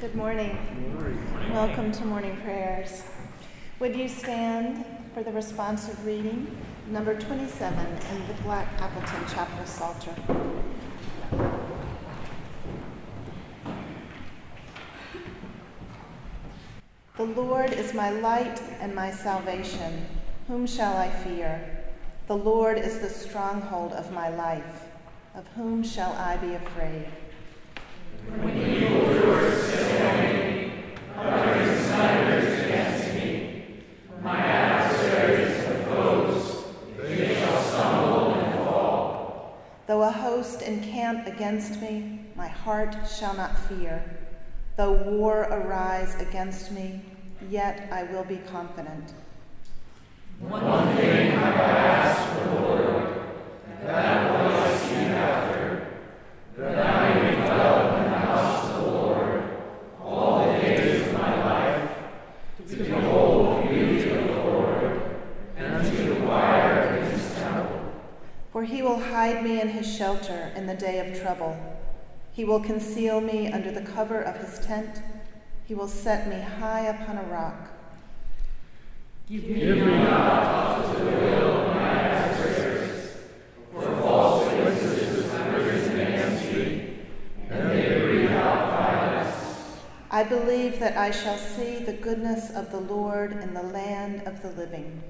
Good morning. Welcome to Morning Prayers. Would you stand for the responsive reading, number 27 in the Black Appleton Chapel Psalter. The Lord is my light and my salvation. Whom shall I fear? The Lord is the stronghold of my life. Of whom shall I be afraid? When evil doers assail me, uttering slanders against me, my adversaries are foes, they shall stumble and fall. Though a host encamp against me, my heart shall not fear. Though war arise against me, yet I will be confident. One thing have I asked for the Lord, and that will I seek after, that I may dwell in the house of the Lord all the days of my life, to behold the beauty of the Lord, and to inquire in his temple. For he will hide me in his shelter in the day of trouble. He will conceal me under the cover of his tent. He will set me high upon a rock. Give me not to the will of my adversaries, for false witnesses have risen against me, and they breathe out violence. I believe that I shall see the goodness of the Lord in the land of the living.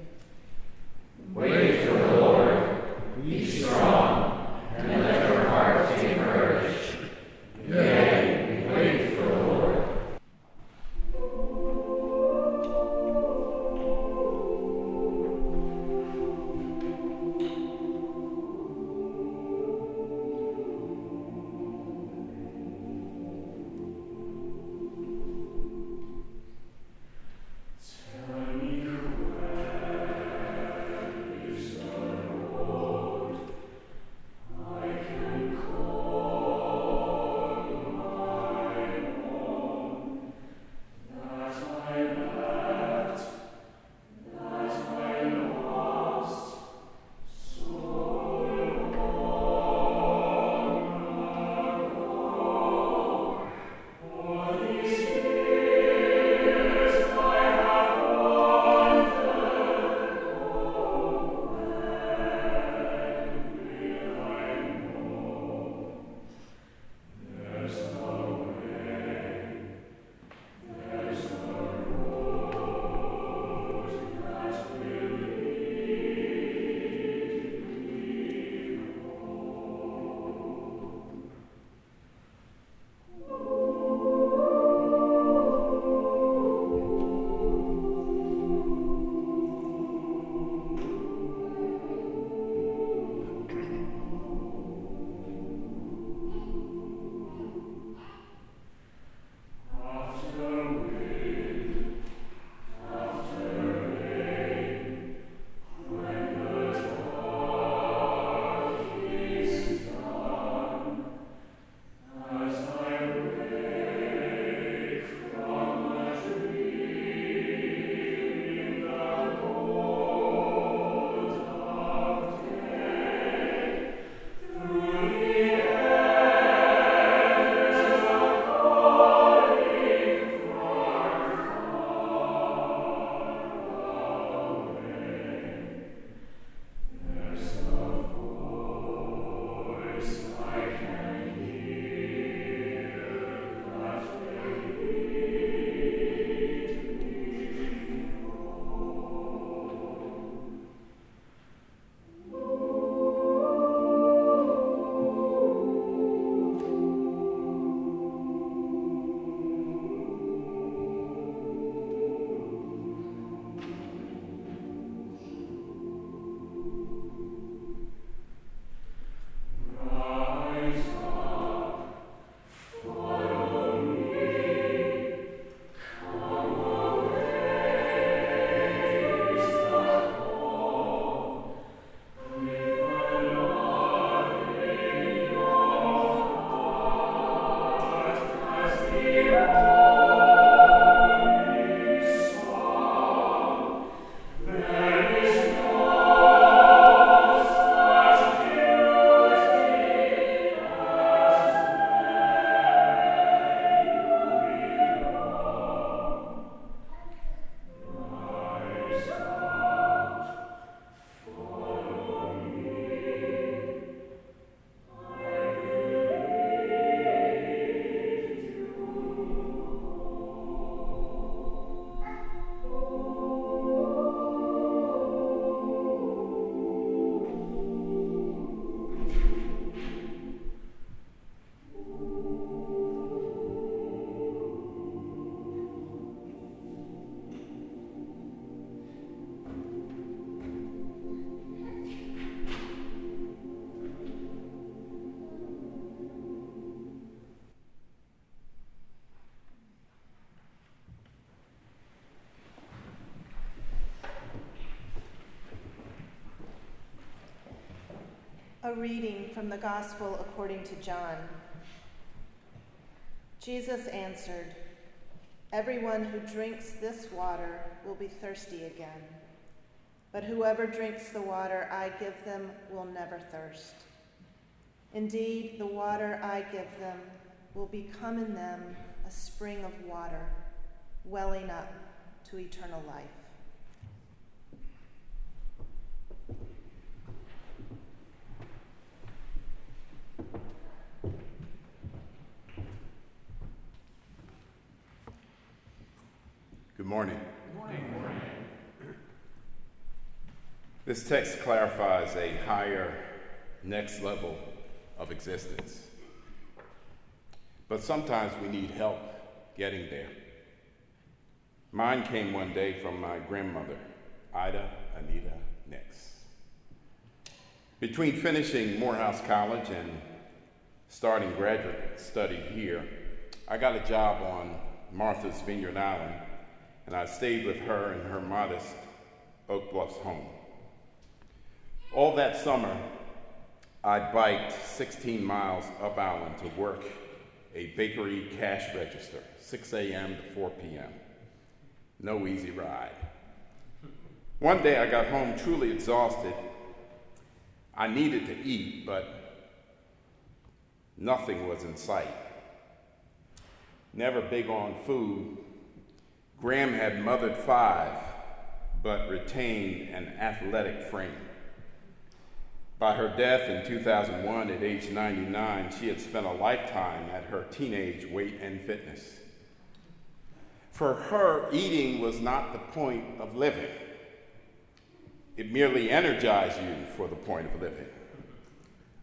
Wait for the Lord, be strong, and let your heart be encouraged. Yea, wait for the Lord. Turn your way, you son of the Lord, A reading from the Gospel according to John. Jesus answered, "Everyone who drinks this water will be thirsty again, but whoever drinks the water I give them will never thirst. Indeed, the water I give them will become in them a spring of water, welling up to eternal life." Good morning. Good morning. Good morning. This text clarifies a higher, next level of existence. But sometimes we need help getting there. Mine came one day from my grandmother, Ida Anita Nix. Between finishing Morehouse College and starting graduate study here, I got a job on Martha's Vineyard Island, and I stayed with her in her modest Oak Bluffs home. All that summer, I biked 16 miles up island to work a bakery cash register, 6 a.m. to 4 p.m. No easy ride. One day I got home truly exhausted. I needed to eat, but nothing was in sight. Never big on food, Graham had mothered 5, but retained an athletic frame. By her death in 2001 at age 99, she had spent a lifetime at her teenage weight and fitness. For her, eating was not the point of living. It merely energized you for the point of living.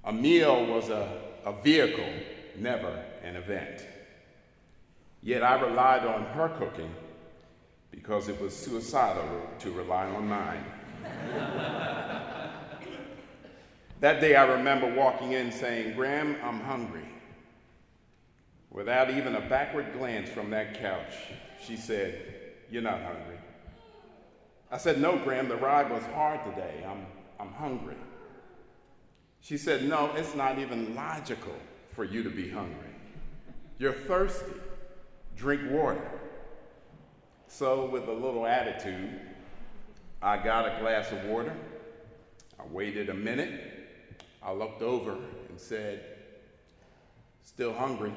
A meal was a vehicle, never an event. Yet I relied on her cooking because it was suicidal to rely on mine. That day I remember walking in saying, "Graham, I'm hungry." Without even a backward glance from that couch, she said, "You're not hungry." I said, "No, Graham, the ride was hard today. I'm hungry." She said, "No, it's not even logical for you to be hungry. You're thirsty. Drink water." So with a little attitude, I got a glass of water. I waited a minute. I looked over and said, "Still hungry?"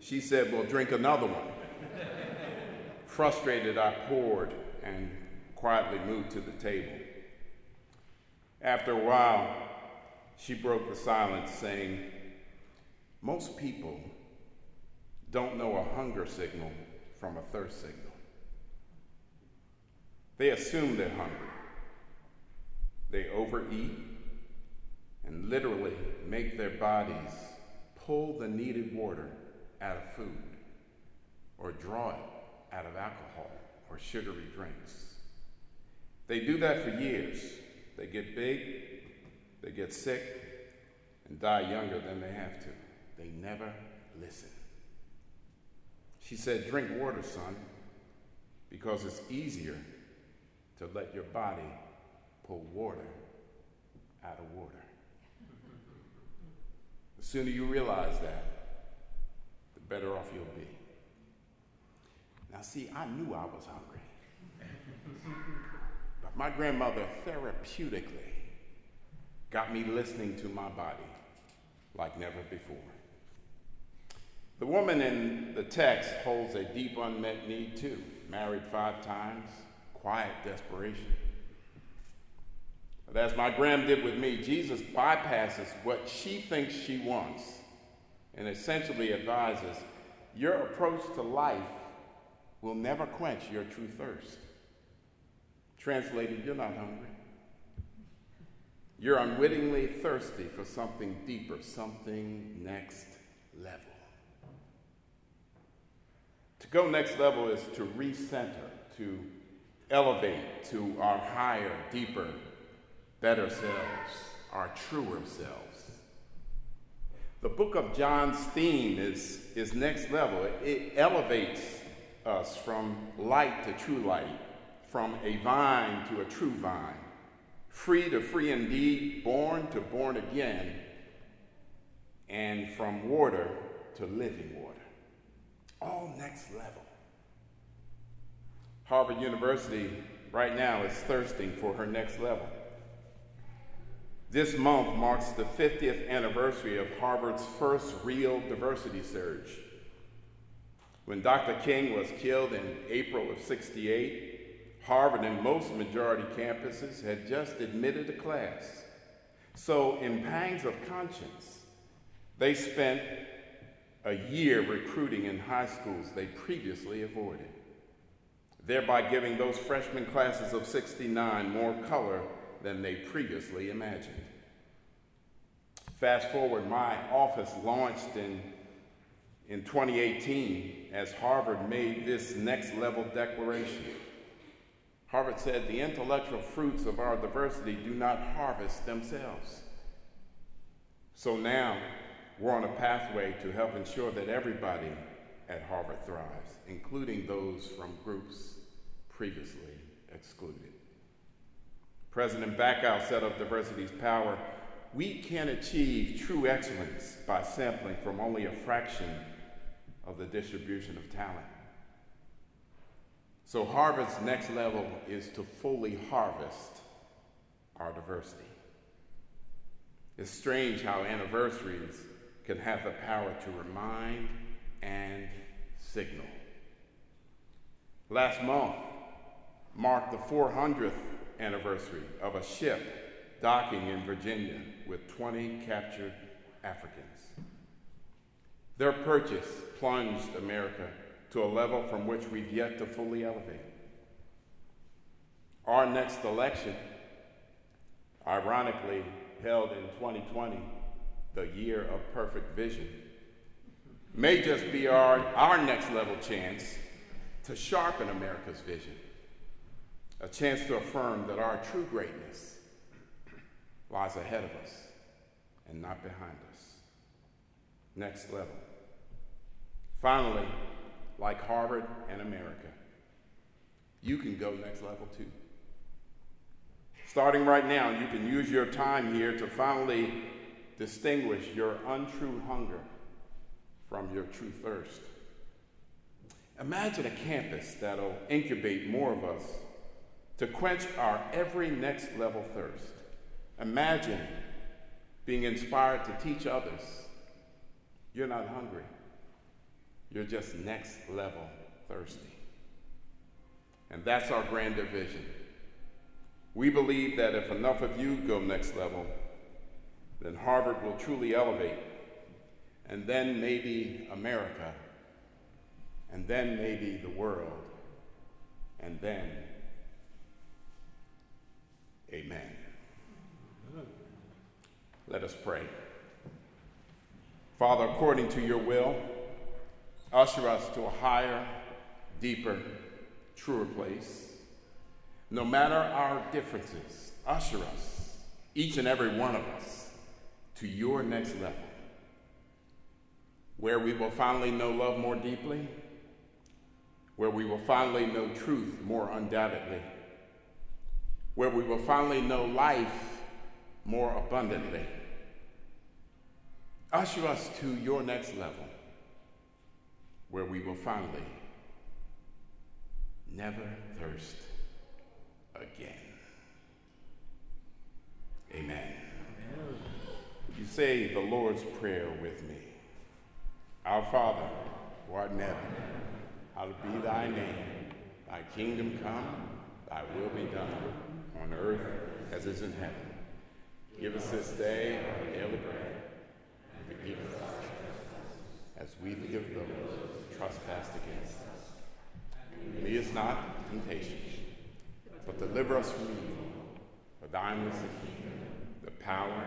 She said, "Well, drink another one." Frustrated, I poured and quietly moved to the table. After a while, she broke the silence saying, "Most people don't know a hunger signal from a thirst signal. They assume they're hungry. They overeat and literally make their bodies pull the needed water out of food or draw it out of alcohol or sugary drinks. They do that for years. They get big, they get sick, and die younger than they have to. They never listen." She said, "Drink water, son, because it's easier to let your body pull water out of water." The sooner you realize that, the better off you'll be. Now see, I knew I was hungry. But my grandmother therapeutically got me listening to my body like never before. The woman in the text holds a deep unmet need too. Married 5 times, quiet desperation. But as my gram did with me, Jesus bypasses what she thinks she wants and essentially advises, your approach to life will never quench your true thirst. Translated, you're not hungry. You're unwittingly thirsty for something deeper, something next level. To go next level is to recenter, to elevate to our higher, deeper, better selves, our truer selves. The book of John's theme is next level. It elevates us from light to true light, from a vine to a true vine, free to free indeed, born to born again, and from water to living water. All next level. Harvard University right now is thirsting for her next level. This month marks the 50th anniversary of Harvard's first real diversity surge. When Dr. King was killed in April of '68, Harvard and most majority campuses had just admitted a class. So in pangs of conscience, they spent a year recruiting in high schools they previously avoided, thereby giving those freshman classes of '69 more color than they previously imagined. Fast forward, my office launched in 2018 as Harvard made this next level declaration. Harvard said, the intellectual fruits of our diversity do not harvest themselves. So now we're on a pathway to help ensure that everybody at Harvard thrives, including those from groups previously excluded. President Bacow said of diversity's power, we can achieve true excellence by sampling from only a fraction of the distribution of talent. So Harvard's next level is to fully harvest our diversity. It's strange how anniversaries can have the power to remind and signal. Last month marked the 400th anniversary of a ship docking in Virginia with 20 captured Africans. Their purchase plunged America to a level from which we've yet to fully elevate. Our next election, ironically held in 2020, the year of perfect vision, may just be our next level chance to sharpen America's vision, a chance to affirm that our true greatness lies ahead of us and not behind us. Next level. Finally, like Harvard and America, you can go next level too. Starting right now, you can use your time here to finally distinguish your untrue hunger from your true thirst. Imagine a campus that'll incubate more of us to quench our every next level thirst. Imagine being inspired to teach others. You're not hungry. You're just next level thirsty. And that's our grander vision. We believe that if enough of you go next level, then Harvard will truly elevate. And then maybe America, and then maybe the world, and then, amen. Let us pray. Father, according to your will, usher us to a higher, deeper, truer place. No matter our differences, usher us, each and every one of us, to your next level, where we will finally know love more deeply, where we will finally know truth more undoubtedly, where we will finally know life more abundantly. Usher us to your next level, where we will finally never thirst again. Amen. Amen. You say the Lord's Prayer with me. Our Father, who art in heaven, hallowed be thy name. Thy kingdom come, thy will be done, on earth as it is in heaven. Give us this day our daily bread, and forgive us our trespasses, as we forgive those who trespass against us. Lead us not into temptation, but deliver us from evil. For thine is the kingdom, the power,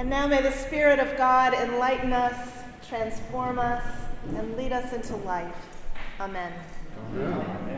And now may the Spirit of God enlighten us, transform us, and lead us into life. Amen. Amen.